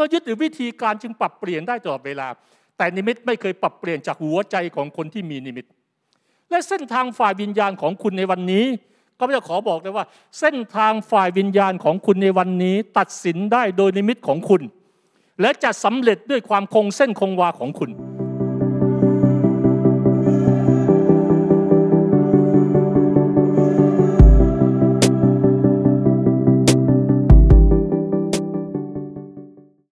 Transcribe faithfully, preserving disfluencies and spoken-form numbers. เรายึดถือวิธีการจึงปรับเปลี่ยนได้ตลอดเวลาแต่นิมิตไม่เคยปรับเปลี่ยนจากหัวใจของคนที่มีนิมิตและเส้นทางฝ่ายวิญญาณของคุณในวันนี้ก็จะขอบอกเลยว่าเส้นทางฝ่ายวิญญาณของคุณในวันนี้ตัดสินได้โดยนิมิตของคุณและจะสำเร็จด้วยความคงเส้นคงวาของคุณ